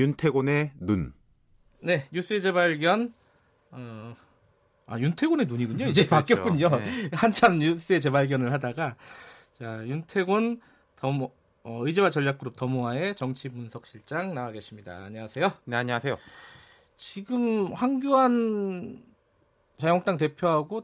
윤태곤의 눈. 네, 뉴스의 재발견. 윤태곤의 눈이군요. 이제 그렇죠. 바뀌었군요. 네. 한참 뉴스의 재발견을 하다가 자, 윤태곤 더모, 의제와 전략그룹 더모아의 정치분석실장 나와 계십니다. 안녕하세요. 네, 안녕하세요. 지금 황교안 자유한국당 대표하고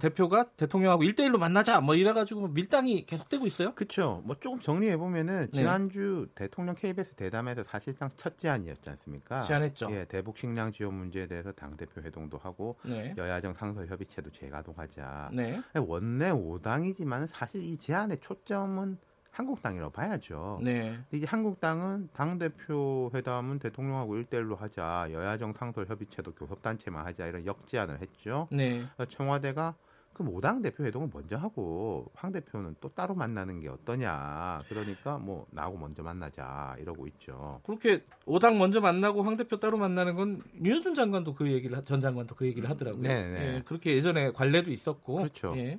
대표가 대통령하고 1대1로 만나자 뭐 이래가지고 밀당이 계속되고 있어요? 그렇죠. 뭐 조금 정리해보면은 지난주 네. 대통령 KBS 대담에서 사실상 첫 제안이었지 않습니까? 제안했죠. 예, 대북 식량 지원 문제에 대해서 당대표 회동도 하고 네. 여야정 상설협의체도 재가동하자. 네. 원내 5당이지만 사실 이 제안의 초점은 한국당이라고 봐야죠. 네. 이제 한국당은 당대표 회담은 대통령하고 1대1로 하자. 여야정 상설협의체도 교섭단체만 하자. 이런 역제안을 했죠. 네. 청와대가 그럼 5당 대표 회동을 먼저 하고 황 대표는 또 따로 만나는 게 어떠냐. 그러니까 뭐 나하고 먼저 만나자 이러고 있죠. 그렇게 5당 먼저 만나고 황 대표 따로 만나는 건 윤여준 장관도 그 얘기를 전 장관도 그 얘기를 하더라고요. 예, 그렇게 예전에 관례도 있었고. 그렇죠. 예.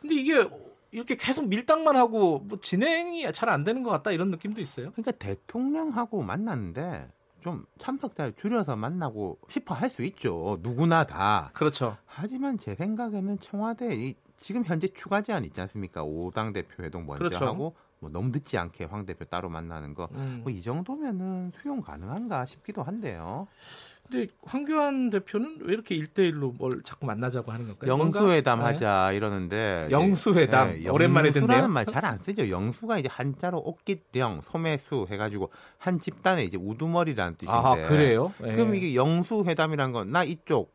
근데 이게 이렇게 계속 밀당만 하고 뭐 진행이 잘 안 되는 것 같다 이런 느낌도 있어요. 그러니까 대통령하고 만났는데 좀 참석자를 줄여서 만나고 싶어 할 수 있죠. 누구나 다. 그렇죠. 하지만 제 생각에는 청와대 지금 현재 추가 제안 있지 않습니까? 5당 대표 회동 먼저 그렇죠. 하고 뭐 너무 늦지 않게 황 대표 따로 만나는 거. 뭐 이 정도면은 수용 가능한가 싶기도 한데요. 근데 황교안 대표는 왜 이렇게 1대1로 뭘 자꾸 만나자고 하는 걸까요? 영수회담 하자 이러는데 영수회담 오랜만에 듣네요. 영수라는 말 잘 안 쓰죠. 영수가 이제 한자로 옷깃령, 소매수 해가지고 한 집단의 이제 우두머리라는 뜻인데. 아 그래요? 예. 그럼 이게 영수회담이란 건 나 이쪽,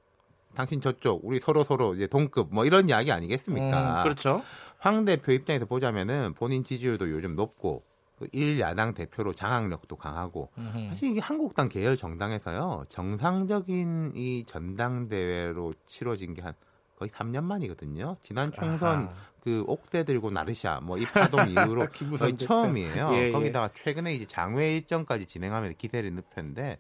당신 저쪽, 우리 서로 이제 동급 뭐 이런 이야기 아니겠습니까? 그렇죠. 황 대표 입장에서 보자면은 본인 지지율도 요즘 높고. 1야당 대표로 장악력도 강하고 사실 이게 한국당 계열 정당에서요 정상적인 이 전당대회로 치러진 게 한 거의 3년 만이거든요. 지난 총선 아하. 그 옥대 들고 나르샤 뭐 이 파동 이후로 거의 처음이에요. 예, 거기다가 최근에 이제 장외 일정까지 진행하면서 기세를 늪혔는데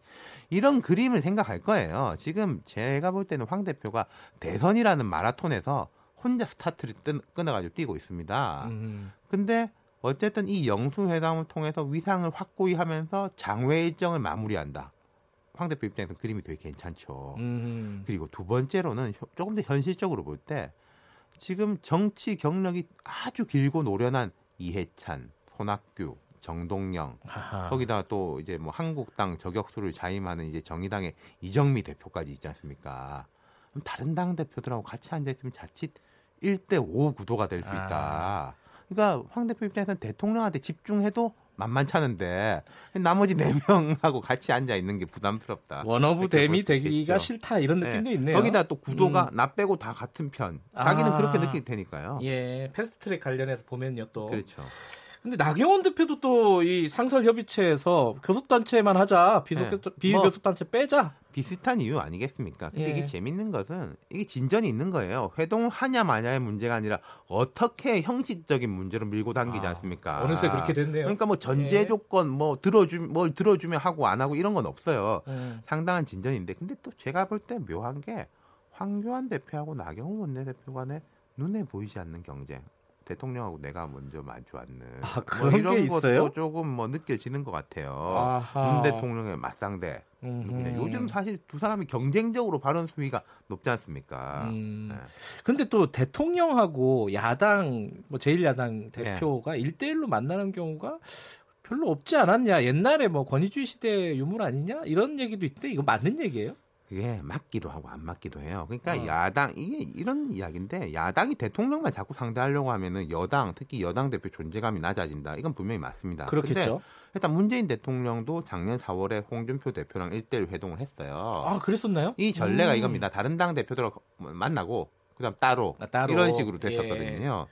이런 그림을 생각할 거예요. 지금 제가 볼 때는 황 대표가 대선이라는 마라톤에서 혼자 스타트를 끊어가지고 뛰고 있습니다. 근데 어쨌든 이 영수회담을 통해서 위상을 확고히 하면서 장외 일정을 마무리한다. 황 대표 입장에서는 그림이 되게 괜찮죠. 그리고 두 번째로는 조금 더 현실적으로 볼 때 지금 정치 경력이 아주 길고 노련한 이해찬, 손학규, 정동영 아하. 거기다가 또 이제 뭐 한국당 저격수를 자임하는 이제 정의당의 이정미 대표까지 있지 않습니까? 그럼 다른 당 대표들하고 같이 앉아 있으면 자칫 1대5 구도가 될 수 있다. 그러니까 황 대표 입장에서는 대통령한테 집중해도 만만찮은데 나머지 4명하고 같이 앉아있는 게 부담스럽다. 원오브 데미 되기가 싫다 이런 느낌도 네. 있네요. 거기다 또 구도가 나 빼고 다 같은 편. 자기는 그렇게 느낄 테니까요. 예, 패스트트랙 관련해서 보면요 또. 그렇죠. 근데 나경원 대표도 또 이 상설협의체에서 교섭단체만 하자. 비교섭단체 빼자. 비슷한 이유 아니겠습니까? 근데 이게 재밌는 것은 이게 진전이 있는 거예요. 회동을 하냐 마냐의 문제가 아니라 어떻게 형식적인 문제로 밀고 당기지 않습니까? 어느새 그렇게 됐네요. 그러니까 뭐 전제 조건 뭐 뭘 들어주면 하고 안 하고 이런 건 없어요. 상당한 진전인데 근데 또 제가 볼 때 묘한 게 황교안 대표하고 나경원 원내대표 간에 눈에 보이지 않는 경쟁. 대통령하고 내가 먼저 마주앉는 그런 뭐 이런 게 있어요? 것도 조금 뭐 느껴지는 것 같아요. 윤 대통령의 맞상대. 요즘 사실 두 사람이 경쟁적으로 발언 수위가 높지 않습니까? 그런데 또 대통령하고 야당, 뭐 제1야당 대표가 1대1로 만나는 경우가 별로 없지 않았냐. 옛날에 뭐 권위주의 시대 유물 아니냐 이런 얘기도 있대. 이거 맞는 얘기예요? 이게 맞기도 하고 안 맞기도 해요. 그러니까 야당 이게 이런 이야기인데 야당이 대통령만 자꾸 상대하려고 하면은 여당 특히 여당 대표 존재감이 낮아진다. 이건 분명히 맞습니다. 그렇겠죠. 일단 문재인 대통령도 작년 4월에 홍준표 대표랑 1대1 회동을 했어요. 아 그랬었나요? 이 전례가 이겁니다. 다른 당 대표들하고 만나고 그다음 따로 이런 식으로 됐었거든요. 예.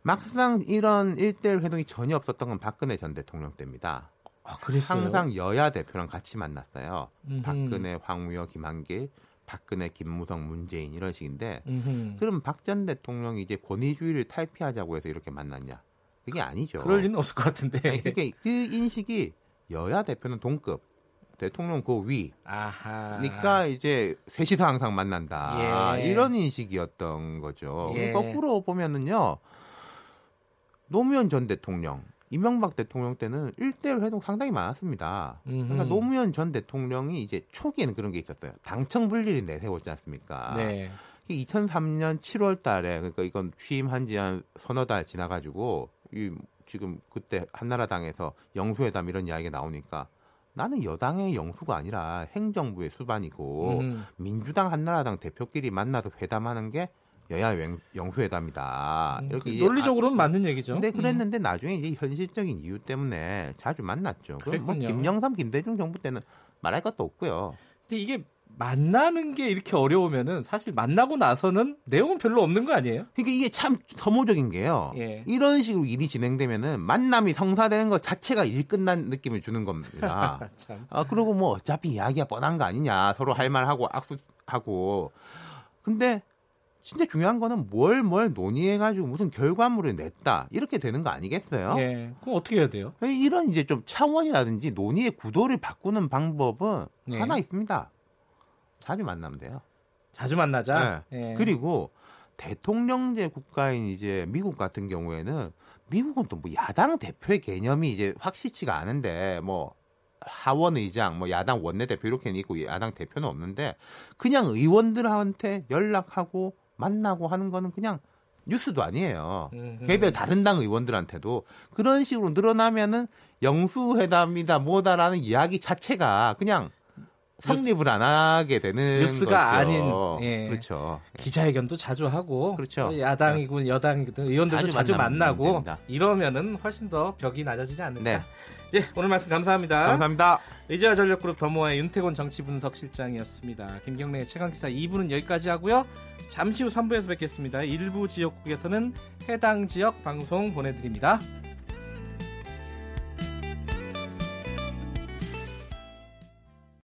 막상 이런 1대1 회동이 전혀 없었던 건 박근혜 전 대통령 때입니다. 아, 항상 여야 대표랑 같이 만났어요. 박근혜, 황우여, 김한길, 박근혜, 김무성, 문재인 이런 식인데 그럼 박 전 대통령이 이제 권위주의를 탈피하자고 해서 이렇게 만났냐? 그게 아니죠. 그럴 리는 없을 것 같은데. 아니, 그게 그 인식이 여야 대표는 동급, 대통령은 그 위. 아하. 그러니까 이제 셋이서 항상 만난다. 예. 이런 인식이었던 거죠. 예. 거꾸로 보면은요 노무현 전 대통령. 이명박 대통령 때는 1대1 회동 상당히 많았습니다. 그러니까 노무현 전 대통령이 이제 초기에는 그런 게 있었어요. 당청 분리를 내세웠지 않습니까? 네. 2003년 7월 달에, 그러니까 이건 취임한 지 한 서너 달 지나가지고, 지금 그때 한나라당에서 영수회담 이런 이야기가 나오니까 나는 여당의 영수가 아니라 행정부의 수반이고 민주당 한나라당 대표끼리 만나서 회담하는 게 여야 영수회담이다. 이렇게 논리적으로는 맞는 얘기죠. 근데 그랬는데 나중에 이제 현실적인 이유 때문에 자주 만났죠. 뭐 김영삼, 김대중 정부 때는 말할 것도 없고요. 근데 이게 만나는 게 이렇게 어려우면은 사실 만나고 나서는 내용은 별로 없는 거 아니에요? 그러니까 이게 참 서모적인 게요. 예. 이런 식으로 일이 진행되면은 만남이 성사되는 것 자체가 일 끝난 느낌을 주는 겁니다. 아, 그리고 뭐 어차피 이야기가 뻔한 거 아니냐. 서로 할 말하고 악수하고. 근데 진짜 중요한 거는 뭘 논의해가지고 무슨 결과물을 냈다. 이렇게 되는 거 아니겠어요? 예. 그럼 어떻게 해야 돼요? 이런 이제 좀 차원이라든지 논의의 구도를 바꾸는 방법은 예. 하나 있습니다. 자주 만나면 돼요. 자주 만나자. 네. 예. 그리고 대통령제 국가인 이제 미국 같은 경우에는 미국은 또 뭐 야당 대표의 개념이 이제 확실치가 않은데 뭐 하원 의장, 뭐 야당 원내 대표 이렇게는 있고 야당 대표는 없는데 그냥 의원들한테 연락하고 만나고 하는 거는 그냥 뉴스도 아니에요. 개별 다른 당 의원들한테도 그런 식으로 늘어나면은 영수회담이다 뭐다라는 이야기 자체가 그냥 성립을 안 하게 되는 뉴스가 거죠. 아닌 예. 그렇죠. 기자회견도 자주 하고 그렇죠. 야당이군 여당이든 의원들도 자주 만나고 이러면은 훨씬 더 벽이 낮아지지 않을까. 네. 예, 오늘 말씀 감사합니다. 감사합니다. 의지와 전력그룹 더모아의 윤태곤 정치분석실장이었습니다. 김경래의 최강기사 2부는 여기까지 하고요. 잠시 후 3부에서 뵙겠습니다. 일부 지역국에서는 해당 지역 방송 보내드립니다.